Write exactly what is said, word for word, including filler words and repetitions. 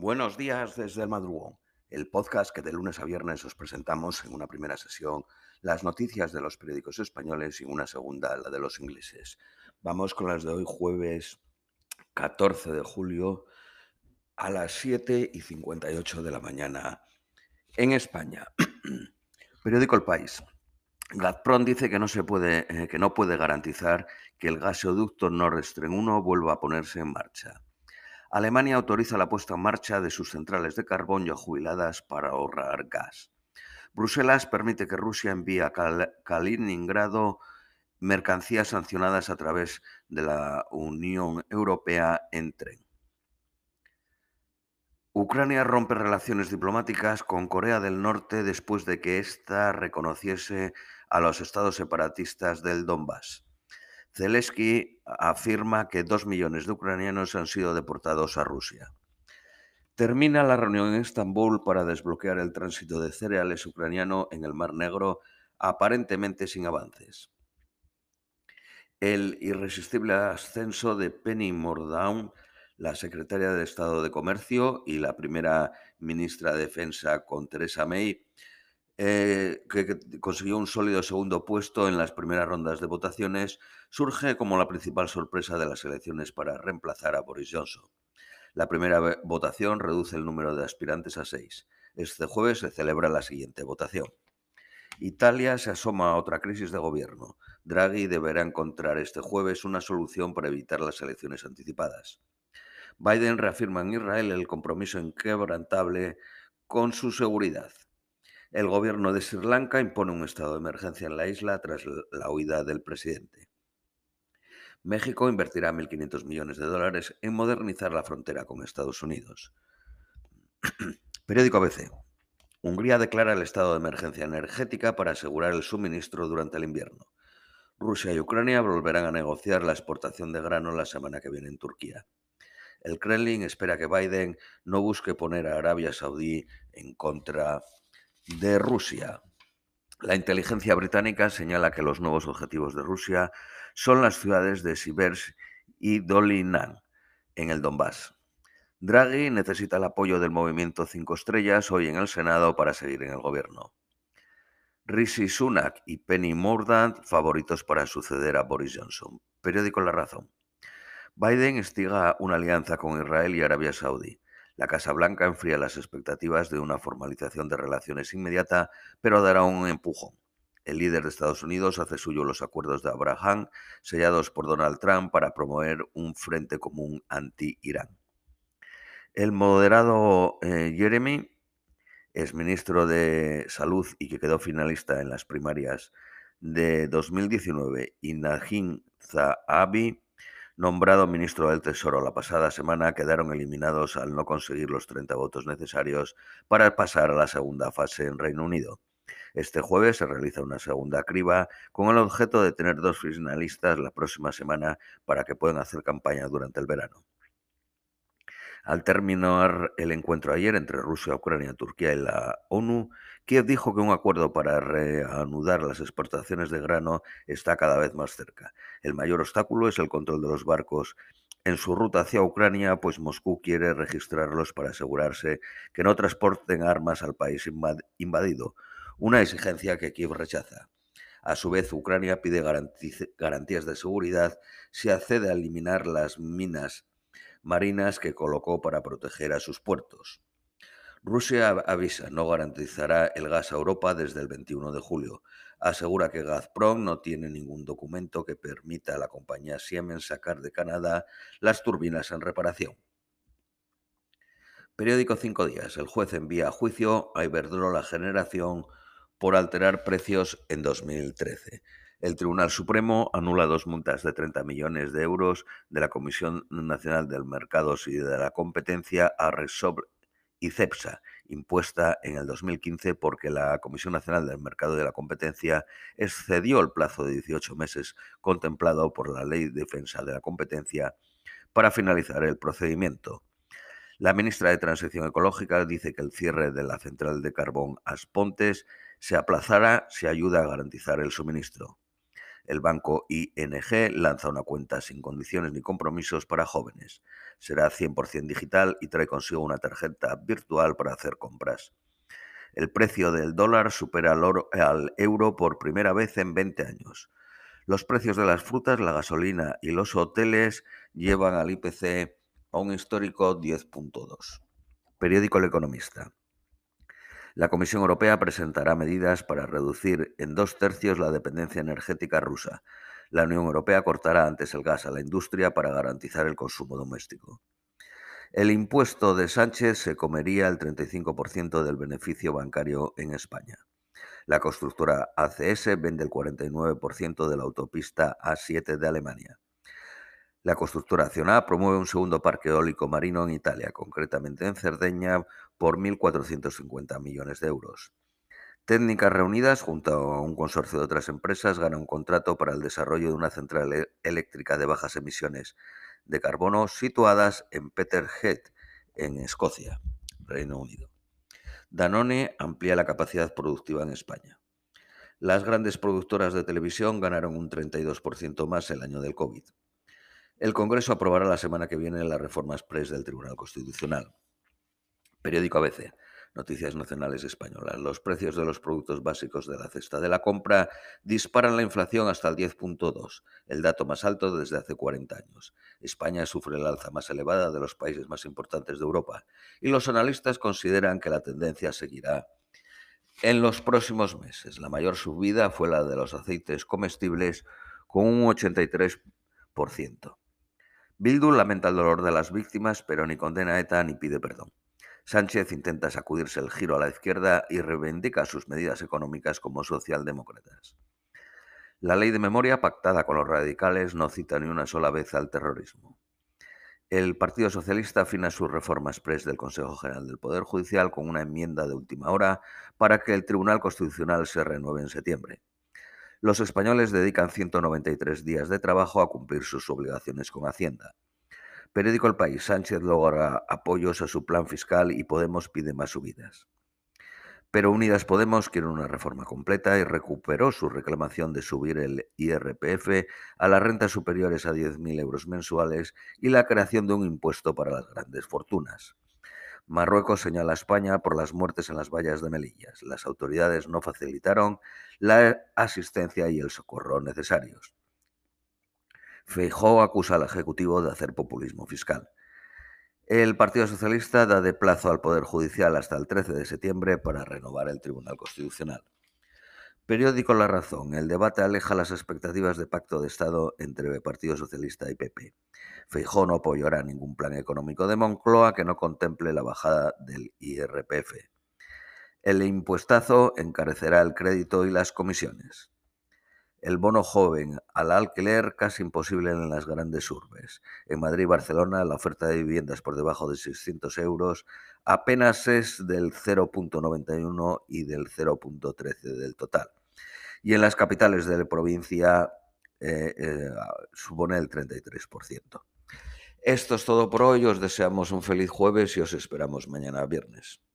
Buenos días desde El Madrugón, el podcast que de lunes a viernes os presentamos en una primera sesión las noticias de los periódicos españoles y en una segunda la de los ingleses. Vamos con las de hoy, jueves catorce de julio a las siete y cincuenta y ocho de la mañana en España. Periódico El País. Gazprom dice que no se puede, eh, que no puede garantizar que el gasoducto Nord Stream uno vuelva a ponerse en marcha. Alemania autoriza la puesta en marcha de sus centrales de carbón ya jubiladas para ahorrar gas. Bruselas permite que Rusia envíe a Kaliningrado mercancías sancionadas a través de la Unión Europea en tren. Ucrania rompe relaciones diplomáticas con Corea del Norte después de que ésta reconociese a los estados separatistas del Donbás. Zelensky afirma que dos millones de ucranianos han sido deportados a Rusia. Termina la reunión en Estambul para desbloquear el tránsito de cereales ucraniano en el Mar Negro, aparentemente sin avances. El irresistible ascenso de Penny Mordaunt, la secretaria de Estado de Comercio y la primera ministra de Defensa con Theresa May, Eh, que, que consiguió un sólido segundo puesto en las primeras rondas de votaciones, surge como la principal sorpresa de las elecciones para reemplazar a Boris Johnson. La primera votación reduce el número de aspirantes a seis. Este jueves se celebra la siguiente votación. Italia se asoma a otra crisis de gobierno. Draghi deberá encontrar este jueves una solución para evitar las elecciones anticipadas. Biden reafirma en Israel el compromiso inquebrantable con su seguridad. El gobierno de Sri Lanka impone un estado de emergencia en la isla tras la huida del presidente. México invertirá mil quinientos millones de dólares en modernizar la frontera con Estados Unidos. Periódico A B C. Hungría declara el estado de emergencia energética para asegurar el suministro durante el invierno. Rusia y Ucrania volverán a negociar la exportación de grano la semana que viene en Turquía. El Kremlin espera que Biden no busque poner a Arabia Saudí en contra de Rusia. La inteligencia británica señala que los nuevos objetivos de Rusia son las ciudades de Siversk y Dolinan, en el Donbás. Draghi necesita el apoyo del movimiento cinco estrellas hoy en el Senado para seguir en el gobierno. Rishi Sunak y Penny Mordaunt favoritos para suceder a Boris Johnson. Periódico La Razón. Biden instiga una alianza con Israel y Arabia Saudí. La Casa Blanca enfría las expectativas de una formalización de relaciones inmediata, pero dará un empujón. El líder de Estados Unidos hace suyo los acuerdos de Abraham, sellados por Donald Trump para promover un frente común anti-Irán. El moderado eh, Jeremy, exministro de Salud y que quedó finalista en las primarias de dos mil diecinueve, y Najim Zahavi, nombrado ministro del Tesoro la pasada semana, quedaron eliminados al no conseguir los treinta votos necesarios para pasar a la segunda fase en Reino Unido. Este jueves se realiza una segunda criba con el objeto de tener dos finalistas la próxima semana para que puedan hacer campaña durante el verano. Al terminar el encuentro ayer entre Rusia, Ucrania, Turquía y la ONU, Kiev dijo que un acuerdo para reanudar las exportaciones de grano está cada vez más cerca. El mayor obstáculo es el control de los barcos en su ruta hacia Ucrania, pues Moscú quiere registrarlos para asegurarse que no transporten armas al país invadido, una exigencia que Kiev rechaza. A su vez, Ucrania pide garantías de seguridad si accede a eliminar las minas marinas que colocó para proteger a sus puertos. Rusia avisa, no garantizará el gas a Europa desde el veintiuno de julio. Asegura que Gazprom no tiene ningún documento que permita a la compañía Siemens sacar de Canadá las turbinas en reparación. Periódico Cinco Días. El juez envía a juicio a Iberdrola Generación por alterar precios en dos mil trece. El Tribunal Supremo anula dos multas de treinta millones de euros de la Comisión Nacional del Mercado y de la Competencia a Resol y Cepsa, impuesta en el dos mil quince porque la Comisión Nacional del Mercado y de la Competencia excedió el plazo de dieciocho meses contemplado por la Ley de Defensa de la Competencia para finalizar el procedimiento. La ministra de Transición Ecológica dice que el cierre de la central de carbón Aspontes se aplazará si ayuda a garantizar el suministro. El banco I N G lanza una cuenta sin condiciones ni compromisos para jóvenes. Será cien por ciento digital y trae consigo una tarjeta virtual para hacer compras. El precio del dólar supera al euro por primera vez en veinte años. Los precios de las frutas, la gasolina y los hoteles llevan al I P C a un histórico diez punto dos. Periódico El Economista. La Comisión Europea presentará medidas para reducir en dos tercios la dependencia energética rusa. La Unión Europea cortará antes el gas a la industria para garantizar el consumo doméstico. El impuesto de Sánchez se comería el treinta y cinco por ciento del beneficio bancario en España. La constructora A C S vende el cuarenta y nueve por ciento de la autopista A siete de Alemania. La constructora Acciona promueve un segundo parque eólico marino en Italia, concretamente en Cerdeña, por mil cuatrocientos cincuenta millones de euros. Técnicas Reunidas, junto a un consorcio de otras empresas, gana un contrato para el desarrollo de una central eléctrica de bajas emisiones de carbono situadas en Peterhead, en Escocia, Reino Unido. Danone amplía la capacidad productiva en España. Las grandes productoras de televisión ganaron un treinta y dos por ciento más el año del COVID. El Congreso aprobará la semana que viene las reformas express del Tribunal Constitucional. Periódico A B C. Noticias Nacionales Españolas. Los precios de los productos básicos de la cesta de la compra disparan la inflación hasta el diez punto dos, el dato más alto desde hace cuarenta años. España sufre la alza más elevada de los países más importantes de Europa y los analistas consideran que la tendencia seguirá en los próximos meses. La mayor subida fue la de los aceites comestibles con un ochenta y tres por ciento. Bildu lamenta el dolor de las víctimas, pero ni condena a ETA ni pide perdón. Sánchez intenta sacudirse el giro a la izquierda y reivindica sus medidas económicas como socialdemócratas. La ley de memoria pactada con los radicales no cita ni una sola vez al terrorismo. El Partido Socialista afina su reforma express del Consejo General del Poder Judicial con una enmienda de última hora para que el Tribunal Constitucional se renueve en septiembre. Los españoles dedican ciento noventa y tres días de trabajo a cumplir sus obligaciones con Hacienda. Periódico El País. Sánchez logra apoyos a su plan fiscal y Podemos pide más subidas. Pero Unidas Podemos quiere una reforma completa y recuperó su reclamación de subir el I R P F a las rentas superiores a diez mil euros mensuales y la creación de un impuesto para las grandes fortunas. Marruecos señala a España por las muertes en las vallas de Melillas. Las autoridades no facilitaron la asistencia y el socorro necesarios. Feijóo acusa al Ejecutivo de hacer populismo fiscal. El Partido Socialista da de plazo al Poder Judicial hasta el trece de septiembre para renovar el Tribunal Constitucional. Periódico La Razón. El debate aleja las expectativas de pacto de Estado entre Partido Socialista y P P. Feijóo no apoyará ningún plan económico de Moncloa que no contemple la bajada del I R P F. El impuestazo encarecerá el crédito y las comisiones. El bono joven al alquiler casi imposible en las grandes urbes. En Madrid y Barcelona la oferta de viviendas por debajo de seiscientos euros apenas es del cero punto noventa y uno y del cero punto trece del total. Y en las capitales de la provincia eh, eh, supone el treinta y tres por ciento. Esto es todo por hoy. Os deseamos un feliz jueves y os esperamos mañana viernes.